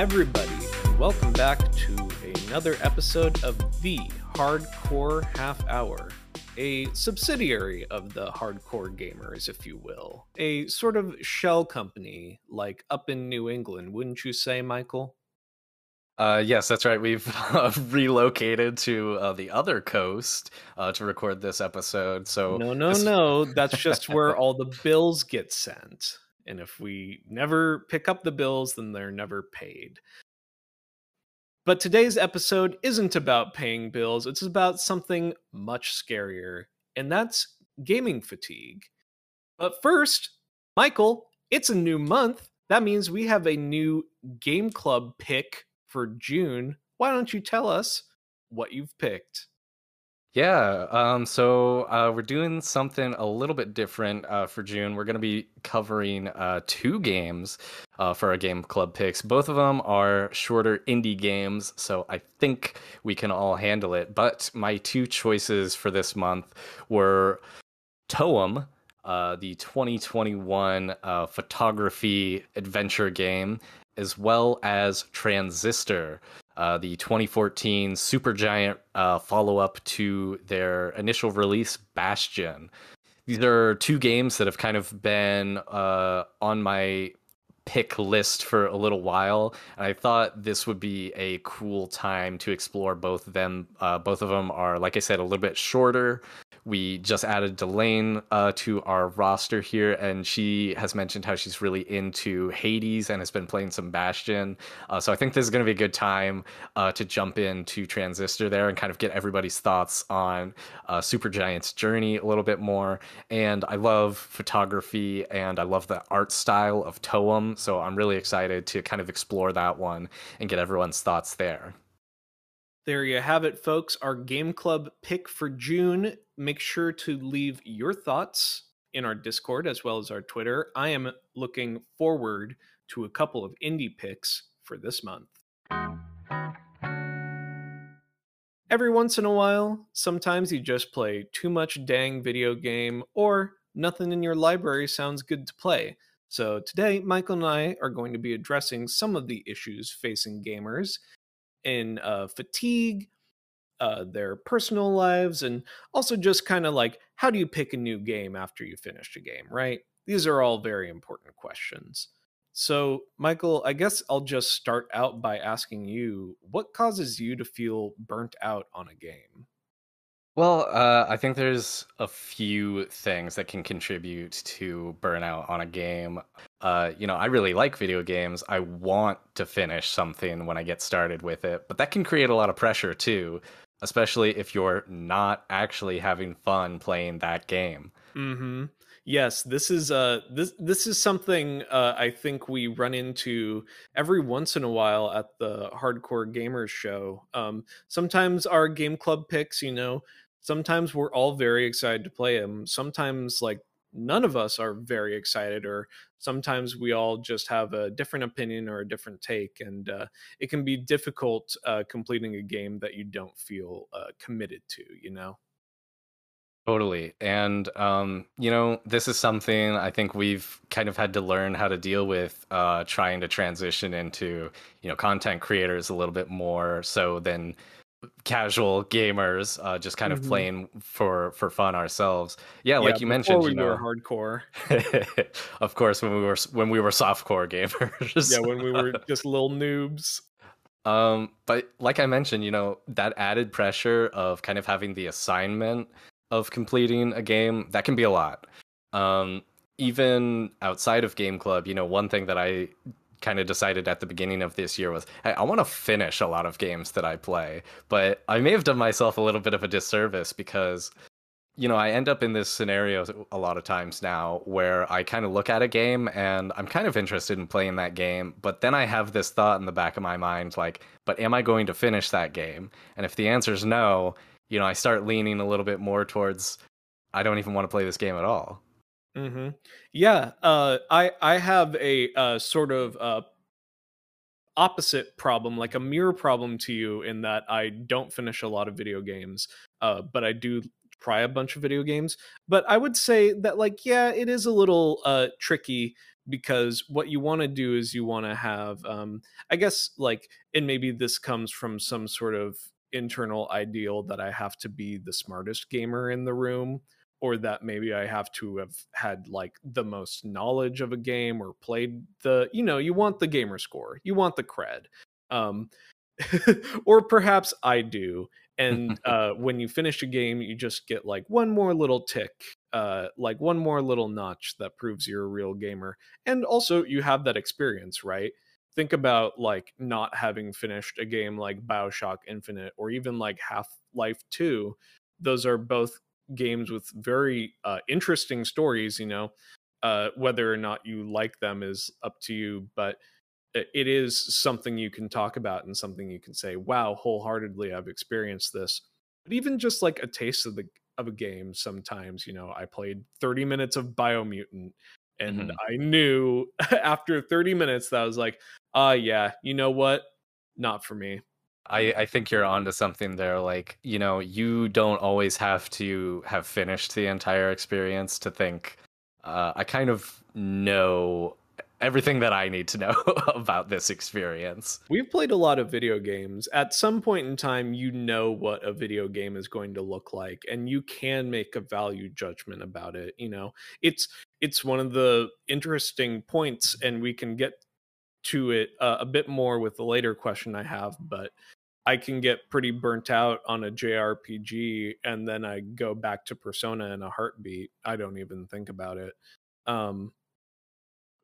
everybody, and welcome back to another episode of the Hardcore Half Hour, a subsidiary of the Hardcore Gamers, if you will, a sort of shell company like up in New England, wouldn't you say, Michael? Yes, that's right. We've relocated to the other coast to record this episode. So no, that's just where all the bills get sent. And if we never pick up the bills, then they're never paid. But today's episode isn't about paying bills. It's about something much scarier, and that's gaming fatigue. But first, Michael, it's a new month. That means we have a new game club pick for June. Why don't you tell us what you've picked? Yeah, so we're doing something a little bit different for June. We're going to be covering two games for our Game Club picks. Both of them are shorter indie games, so I think we can all handle it. But my two choices for this month were Toem, the 2021 photography adventure game, as well as Transistor, the 2014 Supergiant follow-up to their initial release, Bastion. These are two games that have kind of been on my pick list for a little while, and I thought this would be a cool time to explore both of them. Both of them are, like I said, a little bit shorter. We just added Delane to our roster here, and she has mentioned how she's really into Hades and has been playing some Bastion. So I think this is going to be a good time to jump into Transistor there and kind of get everybody's thoughts on Supergiant's journey a little bit more. And I love photography, and I love the art style of Toem, so I'm really excited to kind of explore that one and get everyone's thoughts there. There you have it, folks. Our Game Club pick for June. Make sure to leave your thoughts in our Discord as well as our Twitter. I am looking forward to a couple of indie picks for this month. Every once in a while, sometimes you just play too much dang video game or nothing in your library sounds good to play. So today, Michael and I are going to be addressing some of the issues facing gamers in fatigue, their personal lives, and also just kind of like, how do you pick a new game after you finished a game, right? These are all very important questions. So, Michael, I guess I'll just start out by asking you, what causes you to feel burnt out on a game? Well, I think there's a few things that can contribute to burnout on a game. I really like video games. I want to finish something when I get started with it, but that can create a lot of pressure too, especially if you're not actually having fun playing that game. Mm-hmm. Yes, this is something I think we run into every once in a while at the Hardcore Gamers show. Sometimes our Game Club picks, sometimes we're all very excited to play them. Sometimes, like, none of us are very excited, or sometimes we all just have a different opinion or a different take, and it can be difficult completing a game that you don't feel committed to, Totally. And, this is something I think we've kind of had to learn how to deal with, trying to transition into, content creators a little bit more so than casual gamers, just kind of playing for fun ourselves. Yeah, like you mentioned, we were hardcore. Of course, when we were softcore gamers. Yeah, when we were just little noobs. But like I mentioned, that added pressure of kind of having the assignment of completing a game, that can be a lot. Even outside of Game Club, one thing that I kind of decided at the beginning of this year was, hey, I want to finish a lot of games that I play, but I may have done myself a little bit of a disservice because, I end up in this scenario a lot of times now where I kind of look at a game and I'm kind of interested in playing that game, but then I have this thought in the back of my mind, like, but am I going to finish that game? And if the answer is no, I start leaning a little bit more towards, I don't even want to play this game at all. Mm-hmm. Yeah, I have a sort of opposite problem, like a mirror problem to you, in that I don't finish a lot of video games, but I do try a bunch of video games. But I would say that, like, yeah, it is a little tricky, because what you want to do is you want to have, I guess, like, and maybe this comes from some sort of internal ideal that I have to be the smartest gamer in the room, or that maybe I have to have had, like, the most knowledge of a game, or played the, you know, you want the gamer score, you want the cred. Or perhaps I do. And when you finish a game, you just get like one more little tick, like one more little notch that proves you're a real gamer. And also you have that experience, right? Think about like not having finished a game like BioShock Infinite, or even like Half-Life 2. Those are both games with very interesting stories, you know. Whether or not you like them is up to you, but it is something you can talk about and something you can say, wow, wholeheartedly, I've experienced this. But even just like a taste of a game sometimes, you know, I played 30 minutes of BioMutant, and I knew after 30 minutes that I was like, yeah, you know what? Not for me. I think you're onto something there. Like, you know, you don't always have to have finished the entire experience to think, I kind of know everything that I need to know about this experience. We've played a lot of video games. At some point in time, you know what a video game is going to look like, and you can make a value judgment about it. You know, it's one of the interesting points, and we can get to it a bit more with the later question I have, but I can get pretty burnt out on a JRPG, and then I go back to Persona in a heartbeat. I don't even think about it.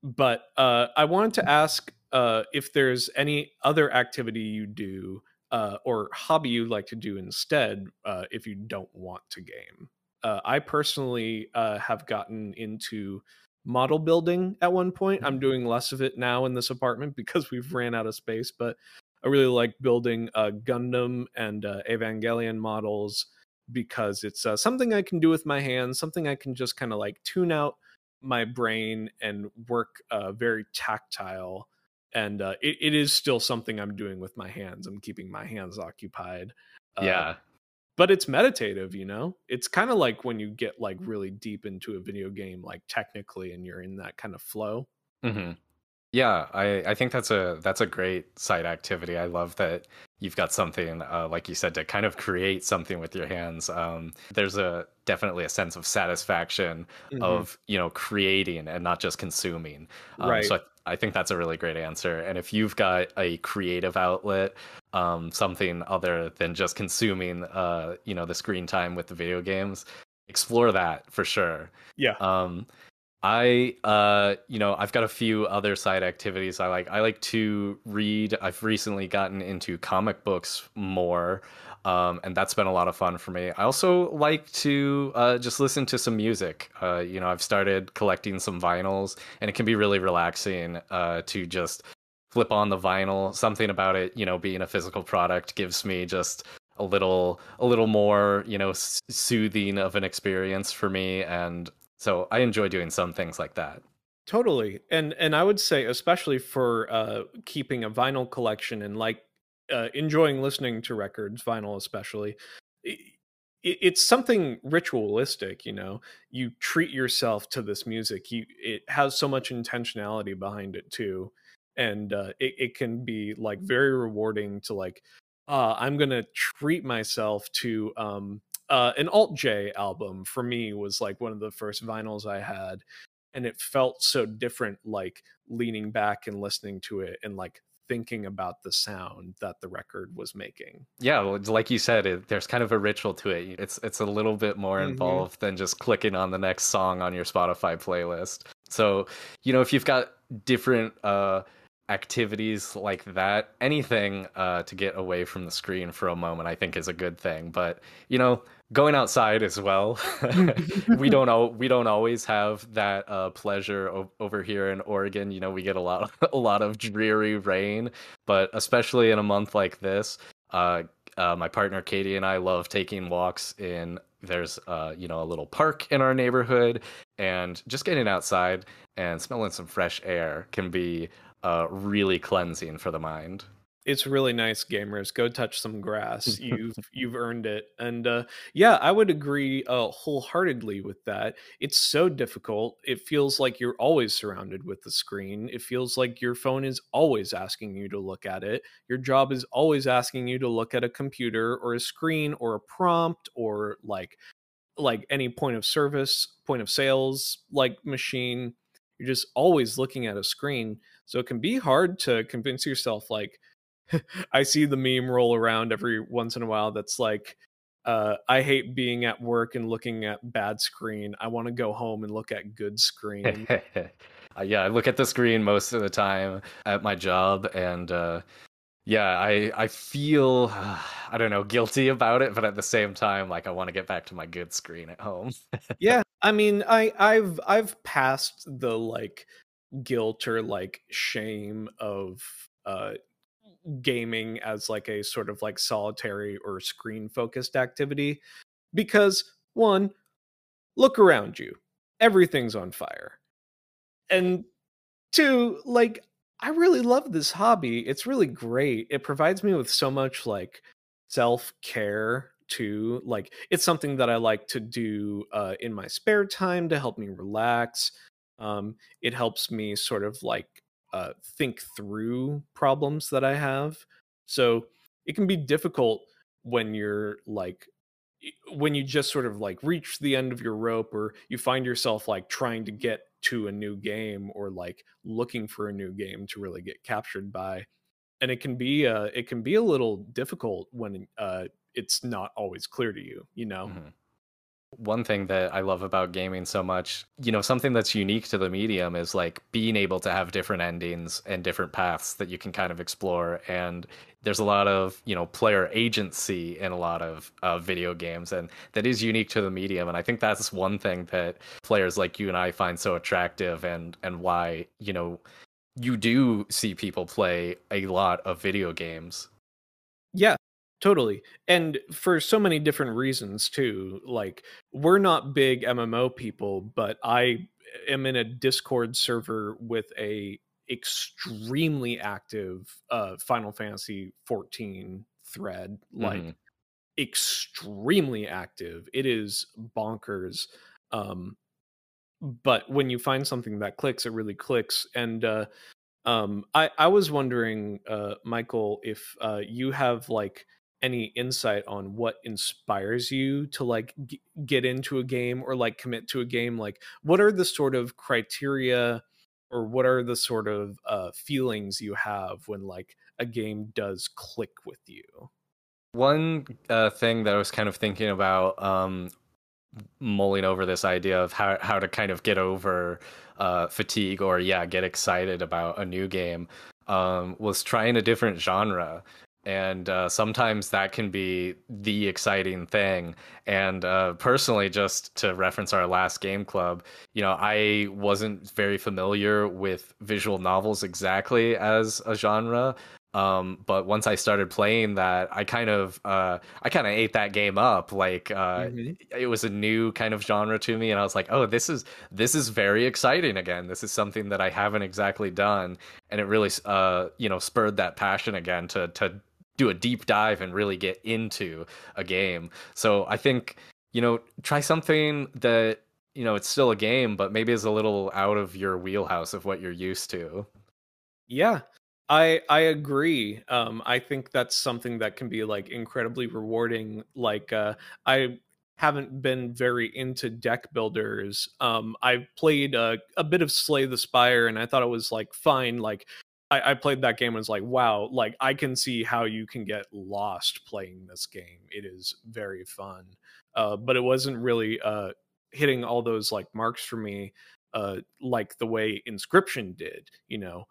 But I wanted to ask if there's any other activity you do or hobby you'd like to do instead if you don't want to game. I personally have gotten into model building at one point. I'm doing less of it now in this apartment because we've ran out of space, but I really like building Gundam and Evangelion models, because it's something I can do with my hands, something I can just kind of like tune out my brain and work very tactile. And it is still something I'm doing with my hands. I'm keeping my hands occupied. Yeah. But it's meditative, you know? It's kind of like when you get like really deep into a video game, like technically, and you're in that kind of flow. Mm-hmm. Yeah, I think that's a great side activity. I love that you've got something, like you said, to kind of create something with your hands. There's definitely a sense of satisfaction of, you know, creating and not just consuming. Right. So I think that's a really great answer. And if you've got a creative outlet, something other than just consuming, you know, the screen time with the video games, explore that for sure. Yeah. I you know, I've got a few other side activities I like. I like to read. I've recently gotten into comic books more, and that's been a lot of fun for me. I also like to just listen to some music. You know, I've started collecting some vinyls, and it can be really relaxing to just flip on the vinyl. Something about it, you know, being a physical product gives me just a little more, you know, soothing of an experience for me. And so I enjoy doing some things like that. Totally. And I would say, especially for keeping a vinyl collection and like enjoying listening to records, vinyl especially, it's something ritualistic, you know. You treat yourself to this music. It has so much intentionality behind it too. And it can be like very rewarding to like, I'm going to treat myself to an Alt J album. For me was like one of the first vinyls I had, and it felt so different, like leaning back and listening to it and like thinking about the sound that the record was making. Yeah, well, like you said, there's kind of a ritual to it. It's a little bit more involved than just clicking on the next song on your Spotify playlist. So, you know, if you've got different activities like that, anything to get away from the screen for a moment, I think is a good thing. But, you know, going outside as well. We don't always have that pleasure over here in Oregon. You know, we get a lot of dreary rain, but especially in a month like this, my partner Katie and I love taking walks in. There's you know, a little park in our neighborhood, and just getting outside and smelling some fresh air can be really cleansing for the mind. it's really nice, gamers. Go touch some grass. You've earned it. And yeah, I would agree wholeheartedly with that. It's so difficult. It feels like you're always surrounded with the screen. It feels like your phone is always asking you to look at it. Your job is always asking you to look at a computer or a screen or a prompt or like any point of service, point of sales, like machine. You're just always looking at a screen. So it can be hard to convince yourself, like, I see the meme roll around every once in a while that's like, I hate being at work and looking at bad screen. I want to go home and look at good screen. Yeah, I look at the screen most of the time at my job. And yeah, I feel, I don't know, guilty about it. But at the same time, like, I want to get back to my good screen at home. Yeah, I mean, I've passed the, like, guilt or, like, shame of gaming as, like, a sort of, like, solitary or screen focused activity, because one, look around you, everything's on fire, and two, like, I really love this hobby. It's really great. It provides me with so much, like, self-care too. Like, it's something that I like to do in my spare time to help me relax. It helps me sort of, like, think through problems that I have. So it can be difficult when you're like, when you just sort of, like, reach the end of your rope, or you find yourself, like, trying to get to a new game, or, like, looking for a new game to really get captured by. And it can be a little difficult when it's not always clear to you, you know? Mm-hmm. One thing that I love about gaming so much, you know, something that's unique to the medium is, like, being able to have different endings and different paths that you can kind of explore. And there's a lot of, you know, player agency in a lot of video games, and that is unique to the medium. And I think that's one thing that players like you and I find so attractive, and why, you know, you do see people play a lot of video games. Yeah. Totally. And for so many different reasons, too. Like, we're not big MMO people, but I am in a Discord server with a extremely active Final Fantasy 14 thread. Like, extremely active. It is bonkers. But when you find something that clicks, it really clicks. And I was wondering, Michael, if you have, like, any insight on what inspires you to, like, get into a game or, like, commit to a game? Like, what are the sort of criteria, or what are the sort of feelings you have when, like, a game does click with you? One thing that I was kind of thinking about, mulling over this idea of how to kind of get over fatigue, or get excited about a new game, was trying a different genre. And sometimes that can be the exciting thing. And personally, just to reference our last game club, you know, I wasn't very familiar with visual novels exactly as a genre. But once I started playing that, I kind of ate that game up. Like, it was a new kind of genre to me, and I was like, oh, this is very exciting again. This is something that I haven't exactly done. And it really, you know, spurred that passion again to do a deep dive and really get into a game. So I think, you know, try something that, you know, it's still a game, but maybe is a little out of your wheelhouse of what you're used to. Yeah. I agree. I think that's something that can be, like, incredibly rewarding. Like, I haven't been very into deck builders. I played a bit of Slay the Spire, and I thought it was, like, fine. Like, I played that game and was like, wow, like, I can see how you can get lost playing this game. It is very fun. But it wasn't really hitting all those, like, marks for me, like the way Inscription did, you know.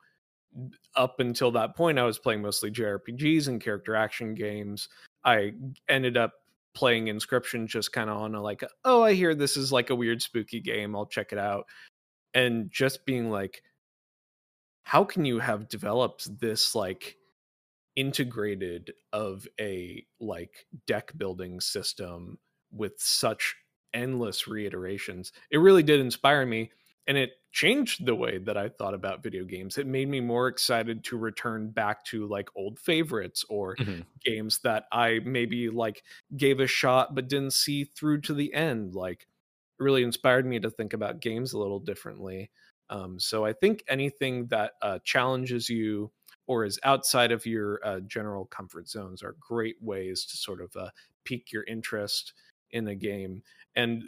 Up until that point, I was playing mostly JRPGs and character action games. I ended up playing Inscription just kind of on a, like, oh, I hear this is, like, a weird spooky game, I'll check it out. And just being like, how can you have developed this, like, integrated of a, like, deck building system with such endless reiterations? It really did inspire me. And it changed the way that I thought about video games. It made me more excited to return back to like old favorites or games that I maybe like gave a shot but didn't see through to the end. Like, it really inspired me to think about games a little differently. So I think anything that challenges you or is outside of your general comfort zones are great ways to sort of pique your interest in a game. And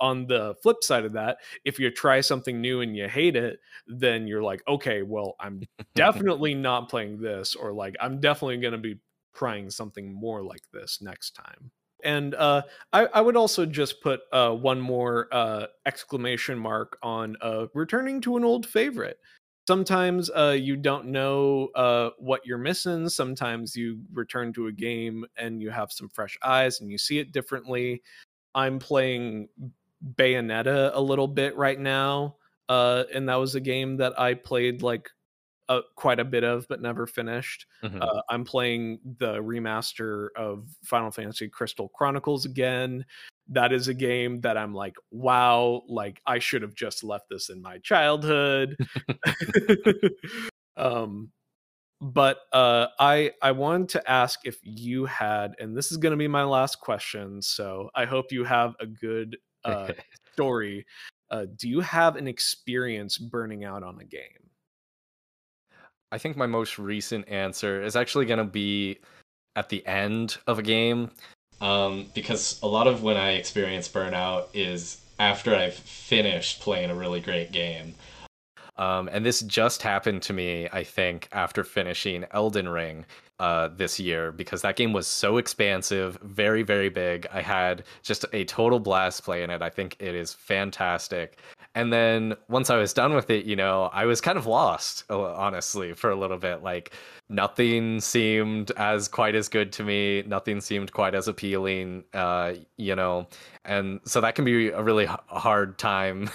on the flip side of that, if you try something new and you hate it, then you're like, okay, well, I'm definitely not playing this, or like, I'm definitely going to be trying something more like this next time. And I would also just put one more exclamation mark on returning to an old favorite. Sometimes you don't know what you're missing. Sometimes you return to a game and you have some fresh eyes and you see it differently. I'm playing Bayonetta a little bit right now. And that was a game that I played like quite a bit of, but never finished. I'm playing the remaster of Final Fantasy Crystal Chronicles again. That is a game that I'm like, wow, like I should have just left this in my childhood. I wanted to ask if you had, and this is going to be my last question, so I hope you have a good story. Do you have an experience burning out on a game? I think my most recent answer is actually going to be at the end of a game. Because a lot of when I experience burnout is after I've finished playing a really great game. And this just happened to me, I think, after finishing Elden Ring this year, because that game was so expansive, very, very big. I had just a total blast playing it. I think it is fantastic. And then once I was done with it, you know, I was kind of lost, honestly, for a little bit. Like, nothing seemed quite as good to me. Nothing seemed quite as appealing, you know. And so that can be a really hard time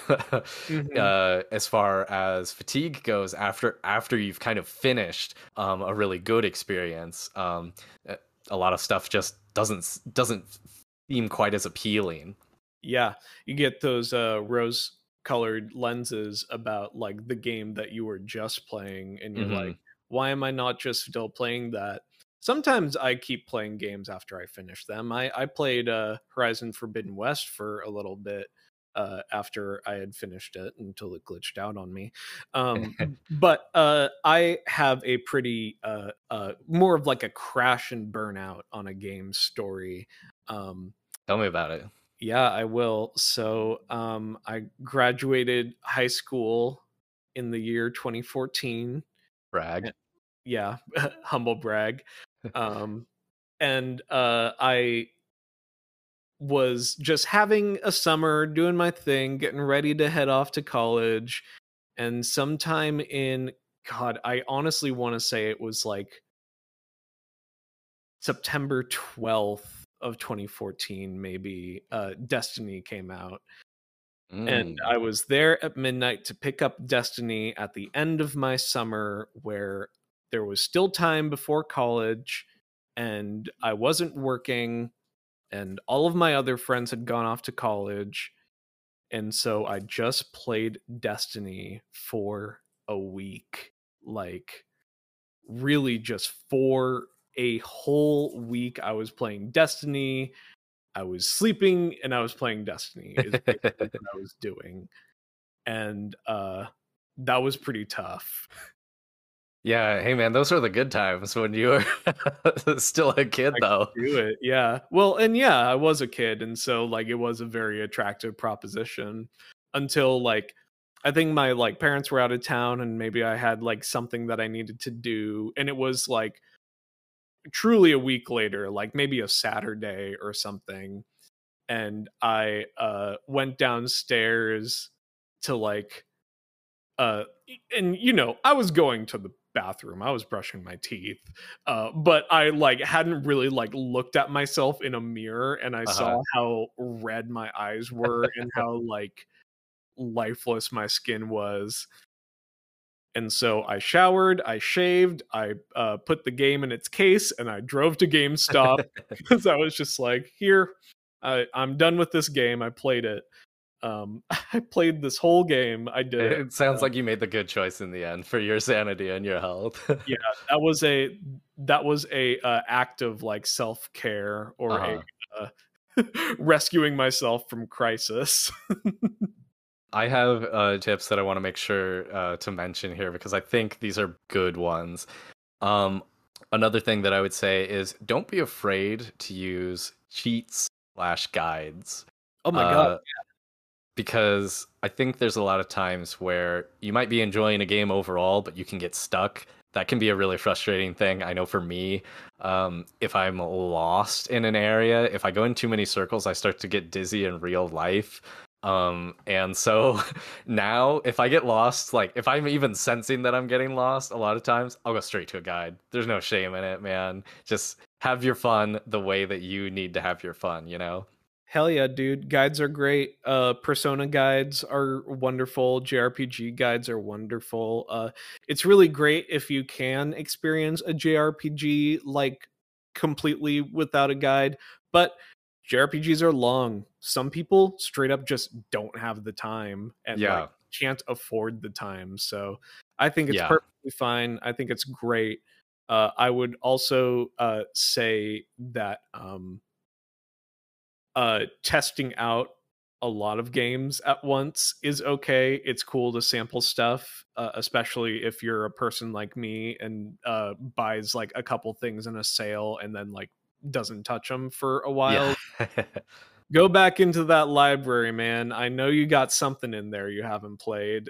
as far as fatigue goes after you've kind of finished a really good experience. A lot of stuff just doesn't seem quite as appealing. Yeah, you get those rose-colored lenses about like the game that you were just playing, and you're like, why am I not just still playing that? Sometimes I keep playing games after I finish them. I played Horizon Forbidden West for a little bit after I had finished it until it glitched out on me. But I have a pretty more of like a crash and burnout on a game story. Tell me about it. Yeah, I will. So I graduated high school in the year 2014. Brag. Yeah, humble brag. And I was just having a summer, doing my thing, getting ready to head off to college. And sometime in, God, I honestly want to say it was like September 12th. Of 2014, maybe, Destiny came out. And I was there at midnight to pick up Destiny at the end of my summer, where there was still time before college and I wasn't working and all of my other friends had gone off to college. And so I just played Destiny for a week, like really just for a whole week. I was playing Destiny, I was sleeping, and I was playing Destiny is basically what I was doing. And that was pretty tough. Yeah, hey man, those were the good times when you were still a kid, though. Do it, yeah. Well, and yeah, I was a kid, and so like it was a very attractive proposition until like I think my like parents were out of town, and maybe I had like something that I needed to do, and it was like truly a week later, like maybe a Saturday or something, and I went downstairs to like and you know, I was going to the bathroom, I was brushing my teeth, but I like hadn't really like looked at myself in a mirror, and I saw how red my eyes were and how like lifeless my skin was. And so I showered, I shaved, I put the game in its case, and I drove to GameStop because I was just like, here, I'm done with this game. I played it. I played this whole game. I did. It sounds like you made the good choice in the end for your sanity and your health. Yeah, that was a act of like self-care or a rescuing myself from crisis. I have tips that I want to make sure to mention here because I think these are good ones. Another thing that I would say is don't be afraid to use cheats/guides. Oh my god. Yeah. Because I think there's a lot of times where you might be enjoying a game overall, but you can get stuck. That can be a really frustrating thing. I know for me, if I'm lost in an area, if I go in too many circles, I start to get dizzy in real life. And so now if I get lost, like if I'm even sensing that I'm getting lost, a lot of times I'll go straight to a guide. There's no shame in it, man. Just have your fun the way that you need to have your fun, you know? Hell yeah, dude. Guides are great. Persona guides are wonderful. JRPG guides are wonderful. It's really great if you can experience a JRPG like completely without a guide, but JRPGs are long. Some people straight up just don't have the time and like, can't afford the time. So I think it's perfectly fine. I think it's great. I would also say that testing out a lot of games at once is okay. It's cool to sample stuff, especially if you're a person like me and buys like a couple things in a sale and then like doesn't touch them for a while. Yeah. Go back into that library, man. I know you got something in there you haven't played.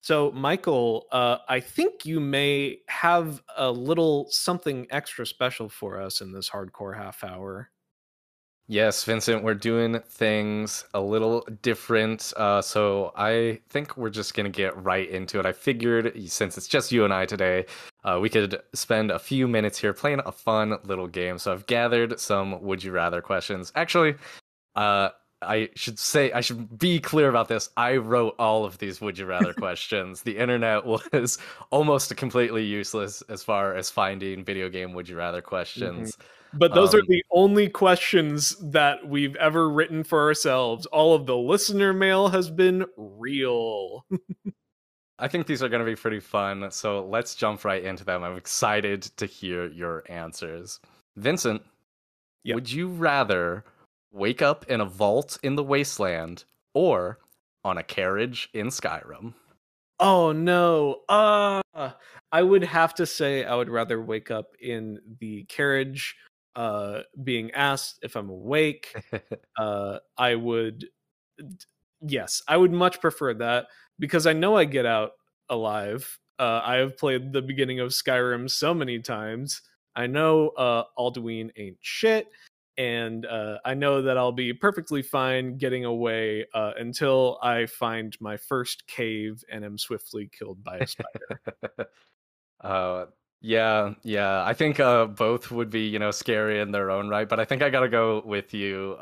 So, Michael, I think you may have a little something extra special for us in this hardcore half hour. Yes, Vincent, we're doing things a little different. So I think we're just going to get right into it. I figured since it's just you and I today, we could spend a few minutes here playing a fun little game. So I've gathered some Would You Rather questions. Actually, I should be clear about this. I wrote all of these Would You Rather questions. The internet was almost completely useless as far as finding video game Would You Rather questions. Mm-hmm. But those are the only questions that we've ever written for ourselves. All of the listener mail has been real. I think these are going to be pretty fun. So let's jump right into them. I'm excited to hear your answers. Vincent, would you rather wake up in a vault in the wasteland or on a carriage in Skyrim? Oh no. I would have to say I would rather wake up in the carriage, being asked if I'm awake. I would much prefer that because I know I get out alive. I have played the beginning of Skyrim so many times. I know Alduin ain't shit. And I know that I'll be perfectly fine getting away until I find my first cave and am swiftly killed by a spider. Yeah. I think both would be, scary in their own right. But I think I got to go with you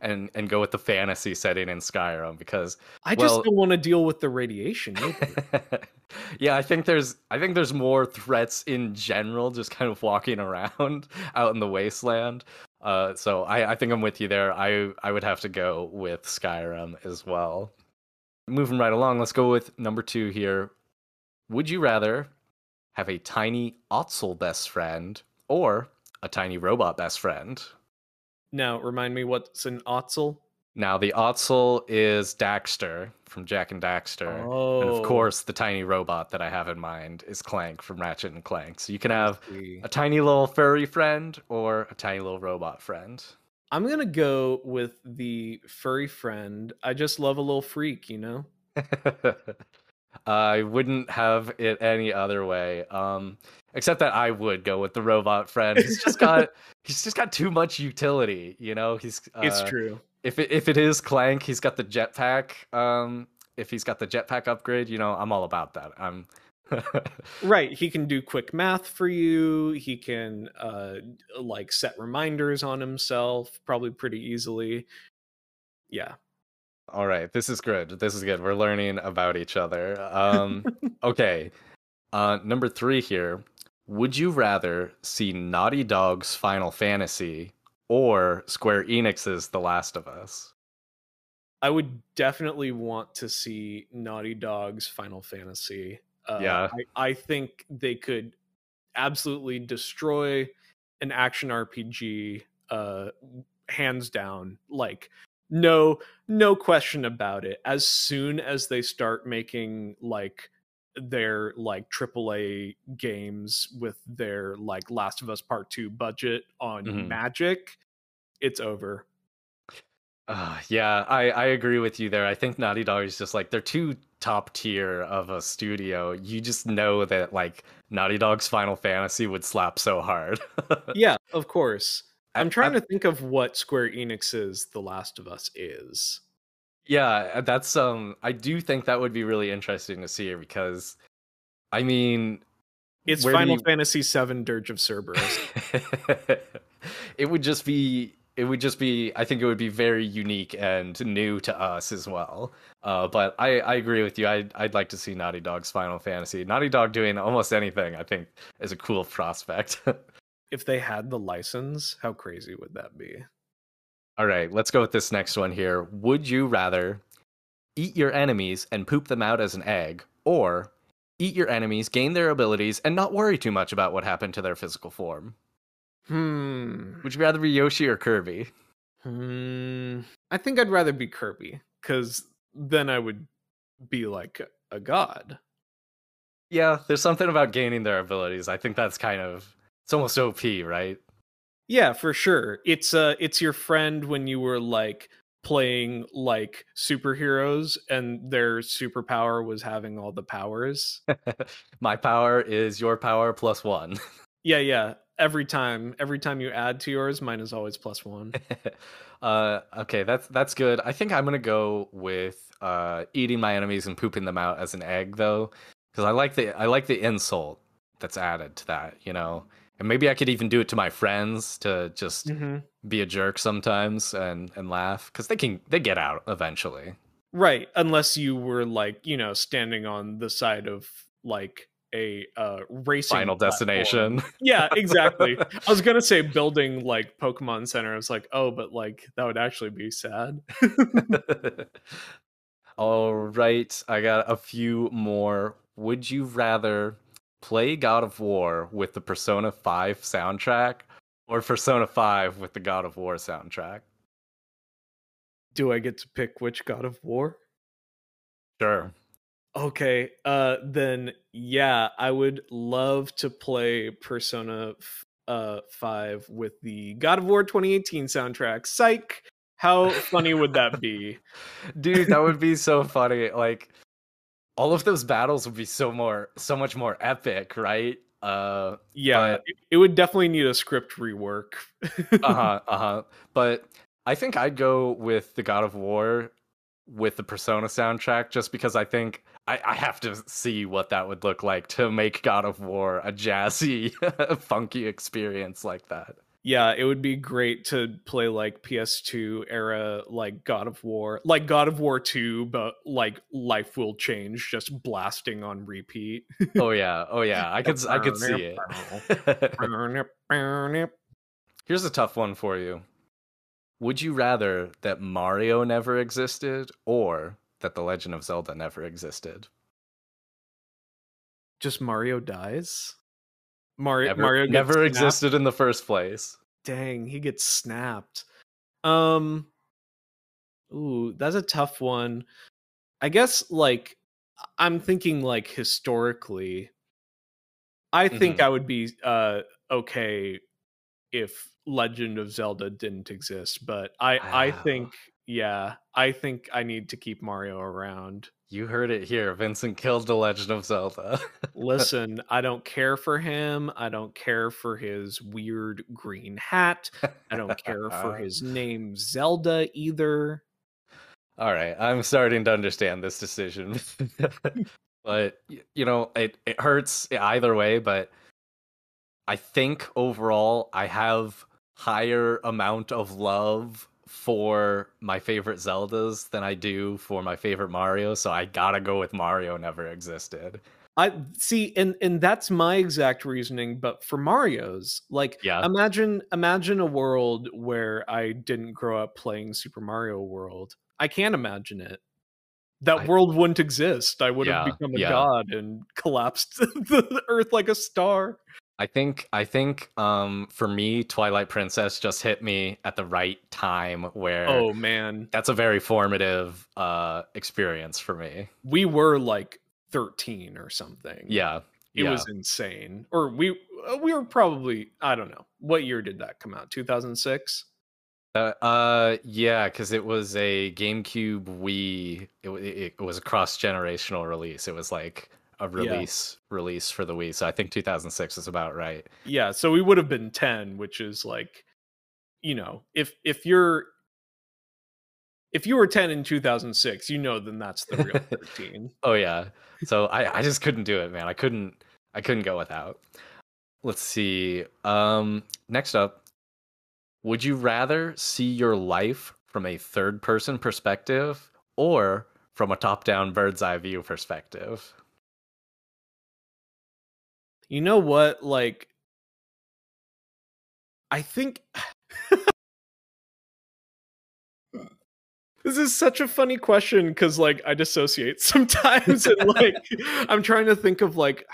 and go with the fantasy setting in Skyrim because I just don't want to deal with the radiation. Yeah, I think there's more threats in general, just kind of walking around out in the wasteland. So I think I'm with you there. I would have to go with Skyrim as well. Moving right along, let's go with number 2 here. Would you rather have a tiny Otzel best friend or a tiny robot best friend? Now, remind me what's an Otzel? Now, the Otzel is Daxter from Jack and Daxter. Oh. And of course, the tiny robot that I have in mind is Clank from Ratchet and Clank. So you can have a tiny little furry friend or a tiny little robot friend. I'm going to go with the furry friend. I just love a little freak, I wouldn't have it any other way. Except that I would go with the robot friend. He's just got too much utility, It's true. If it is Clank, he's got the jetpack. If he's got the jetpack upgrade, I'm all about that. I'm right. He can do quick math for you. He can set reminders on himself, probably pretty easily. Yeah. All right. This is good. We're learning about each other. Okay. Number 3 here. Would you rather see Naughty Dog's Final Fantasy or Square Enix's The Last of Us? I would definitely want to see Naughty Dog's Final Fantasy. Yeah. I think they could absolutely destroy an action RPG, hands down. Like, no question about it. As soon as they start making, like, their like AAA games with their like Last of Us Part 2 budget on Magic, it's over. Yeah, I agree with you there. I think Naughty Dog is just like, they're too top tier of a studio. You just know that like Naughty Dog's Final Fantasy would slap so hard. Yeah, of course. I'm trying to think of what Square Enix's The Last of Us is. Yeah, that's I do think that would be really interesting to see, because I mean, it's Final Fantasy 7 Dirge of Cerberus. It would just be I think it would be very unique and new to us as well. But I agree with you. I'd like to see Naughty Dog's Final Fantasy. Naughty Dog doing almost anything, I think, is a cool prospect. If they had the license, how crazy would that be? All right, let's go with this next one here. Would you rather eat your enemies and poop them out as an egg, or eat your enemies, gain their abilities, and not worry too much about what happened to their physical form? Would you rather be Yoshi or Kirby? I think I'd rather be Kirby, because then I would be like a god. Yeah, there's something about gaining their abilities. I think that's kind of... it's almost OP, right? Yeah, for sure. It's your friend when you were like playing like superheroes and their superpower was having all the powers. My power is your power plus one. Yeah. Every time you add to yours, mine is always plus one. Okay, that's good. I think I'm gonna go with eating my enemies and pooping them out as an egg, though, because I like the insult that's added to that, you know. And maybe I could even do it to my friends, to just be a jerk sometimes and laugh, because they get out eventually. Right. Unless you were like, you know, standing on the side of like a racing Final platform. Destination. Yeah, exactly. I was going to say building like Pokemon Center. I was like, oh, but like that would actually be sad. All right. I got a few more. Would you rather play God of War with the Persona 5 soundtrack, or Persona 5 with the God of War soundtrack? Do I get to pick which God of War? Sure. Okay, then yeah, I would love to play Persona 5 with the God of War 2018 soundtrack. Psych! How funny would that be? Dude, that would be so funny. Like, all of those battles would be so much more epic, right? Yeah, it would definitely need a script rework. But I think I'd go with the God of War with the Persona soundtrack, just because I think I have to see what that would look like to make God of War a jazzy, funky experience like that. Yeah, it would be great to play like PS2 era, like God of War, like God of War 2, but like Life Will Change, just blasting on repeat. Oh yeah, I could see it. Here's a tough one for you. Would you rather that Mario never existed, or that The Legend of Zelda never existed? Just Mario dies? Mario never existed in the first place. Dang, he gets snapped. Ooh, that's a tough one. I guess like I'm thinking like historically, I think I would be okay if Legend of Zelda didn't exist, but I think I need to keep Mario around. You heard it here. Vincent killed The Legend of Zelda. Listen, I don't care for him. I don't care for his weird green hat. I don't care for his name Zelda either. All right. I'm starting to understand this decision. But, you know, it hurts either way. But I think overall I have higher amount of love for my favorite Zeldas than I do for my favorite Mario, so I gotta go with Mario never existed. I see, and that's my exact reasoning, but for Mario's, like, yeah. imagine a world where I didn't grow up playing Super Mario World. I can't imagine it. That world wouldn't exist. I would have become a god and collapsed the earth like a star. I think for me, Twilight Princess just hit me at the right time where... Oh, man. That's a very formative experience for me. We were like 13 or something. Yeah. It was insane. Or we were probably... I don't know. What year did that come out? 2006? Yeah, because it was a GameCube Wii. It was a cross-generational release. It was like... a release for the Wii. So I think 2006 is about right. Yeah, so we would have been 10, which is like, you know, if you were 10 in 2006, you know, then that's the real 13. Oh yeah. So I just couldn't do it, man. I couldn't go without. Let's see. Next up, would you rather see your life from a third-person perspective or from a top-down bird's-eye view perspective? You know what? Like, I think this is such a funny question because, like, I dissociate sometimes, and like, I'm trying to think of like,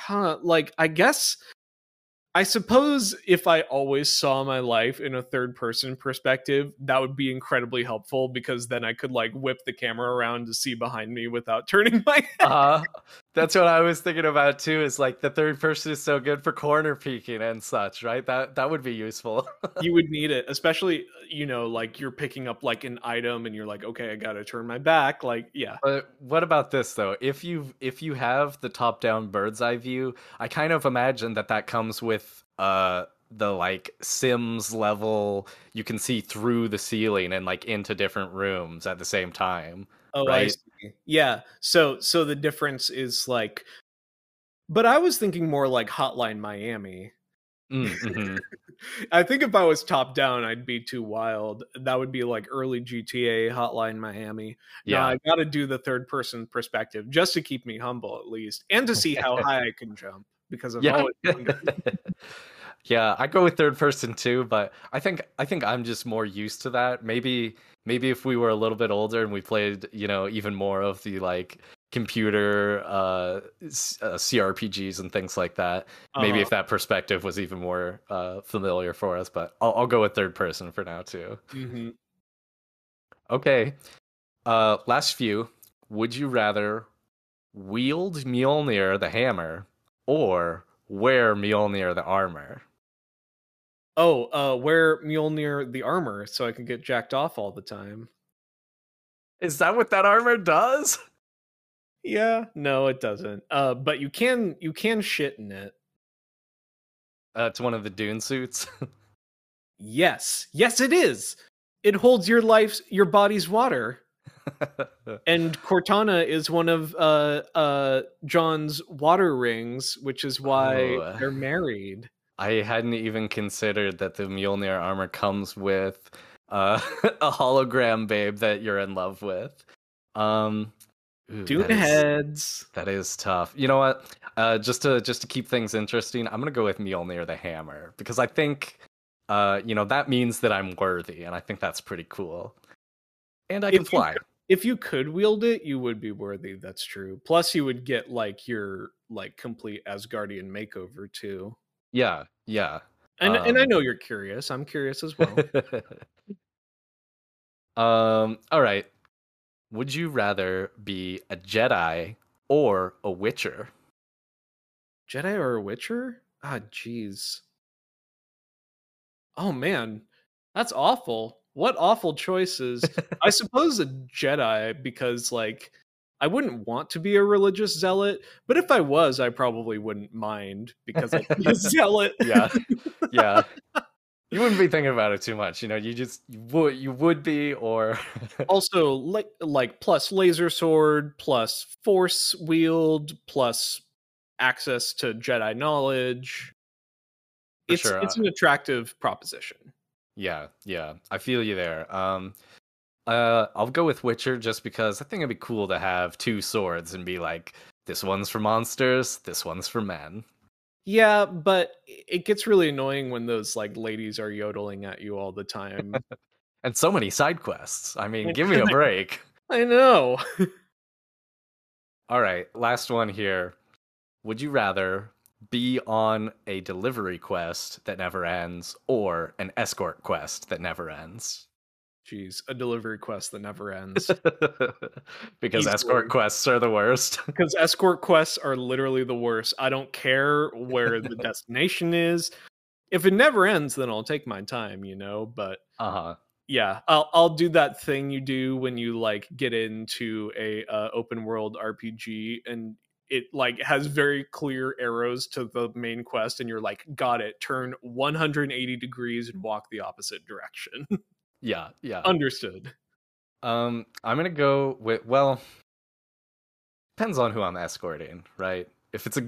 I suppose if I always saw my life in a third person perspective, that would be incredibly helpful because then I could like whip the camera around to see behind me without turning my head. That's what I was thinking about too, is like the third person is so good for corner peeking and such, right? That would be useful. You would need it, especially, you know, like you're picking up like an item and you're like, okay, I got to turn my back. Like, yeah. But what about this though? If you have the top down bird's eye view, I kind of imagine that comes with the like Sims level, you can see through the ceiling and like into different rooms at the same time. Oh, right? I see. Yeah. So the difference is like, but I was thinking more like Hotline Miami. Mm-hmm. I think if I was top down, I'd be too wild. That would be like early GTA Hotline Miami. Yeah. No, I got to do the third person perspective just to keep me humble at least, and to see how high I can jump. Because I've always yeah, I go with third person too, but I think I'm just more used to that. Maybe if we were a little bit older and we played, you know, even more of the like computer CRPGs and things like that, maybe if that perspective was even more familiar for us. But I'll go with third person for now too. Mm-hmm. Okay, last few. Would you rather wield Mjolnir the hammer or wear Mjolnir the armor? Oh, wear Mjolnir the armor so I can get jacked off all the time. Is that what that armor does? Yeah, no, it doesn't. But you can shit in it. It's one of the Dune suits. Yes, it is. It holds your body's water. And Cortana is one of John's water rings, which is why they're married. I hadn't even considered that the Mjolnir armor comes with a hologram babe that you're in love with. Dune heads. That is tough. You know what? Just to keep things interesting, I'm gonna go with Mjolnir the hammer because I think you know, that means that I'm worthy, and I think that's pretty cool. And I can fly. If you could wield it, you would be worthy. That's true. Plus, you would get like your like complete Asgardian makeover too. Yeah. And I know you're curious. I'm curious as well. All right. Would you rather be a Jedi or a Witcher? Jedi or a Witcher? Ah, jeez. Oh man, that's awful. What awful choices. I suppose a Jedi, because like I wouldn't want to be a religious zealot, but if I was, I probably wouldn't mind because I'd be a zealot. Yeah. You wouldn't be thinking about it too much, you know. You would be, or also like plus laser sword, plus force wield, plus access to Jedi knowledge. It's an attractive proposition. Yeah, I feel you there. I'll go with Witcher just because I think it'd be cool to have two swords and be like this one's for monsters, this one's for men. Yeah, but it gets really annoying when those like ladies are yodeling at you all the time. And so many side quests. I mean, give me a break. I know. All right, last one here. Would you rather be on a delivery quest that never ends or an escort quest that never ends? Jeez, a delivery quest that never ends. Because escort quests are the worst. Because escort quests are literally the worst. I don't care where the destination is. If it never ends, then I'll take my time, you know, but yeah, I'll do that thing you do when you like get into a open world RPG and it like has very clear arrows to the main quest and you're like, got it, turn 180 degrees and walk the opposite direction. Yeah. Understood. I'm going to go with, well, depends on who I'm escorting, right? If it's a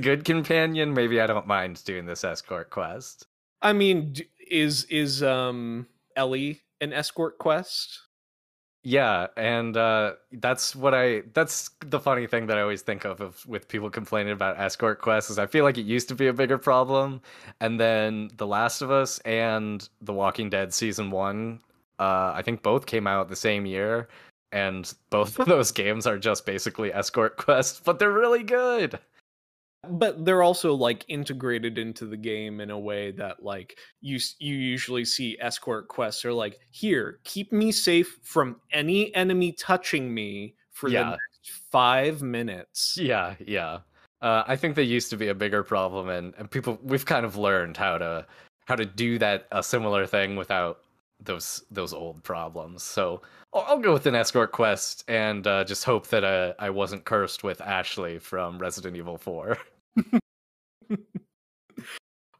good companion, maybe I don't mind doing this escort quest. I mean, is Ellie an escort quest? Yeah, and that's the funny thing that I always think of with people complaining about escort quests is I feel like it used to be a bigger problem, and then The Last of Us and The Walking Dead Season 1, I think both came out the same year, and both of those games are just basically escort quests, but they're really good! But they're also like integrated into the game in a way that like you usually see escort quests are like, here, keep me safe from any enemy touching me for the next 5 minutes. Yeah. I think they used to be a bigger problem, and people, we've kind of learned how to do that, a similar thing without those old problems. So I'll go with an escort quest and just hope that I wasn't cursed with Ashley from Resident Evil 4.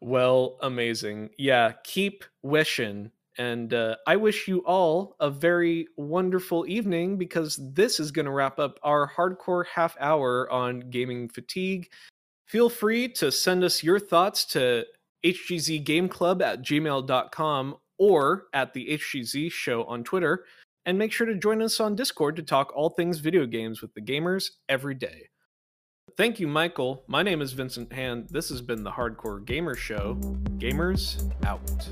Well, amazing. Yeah, keep wishing. And I wish you all a very wonderful evening, because this is going to wrap up our hardcore half hour on gaming fatigue. Feel free to send us your thoughts to hgzgameclub@gmail.com or at the HGZ show on Twitter. And make sure to join us on Discord to talk all things video games with the gamers every day. Thank you, Michael. My name is Vincent Hand. This has been the Hardcore Gamer Show. Gamers out.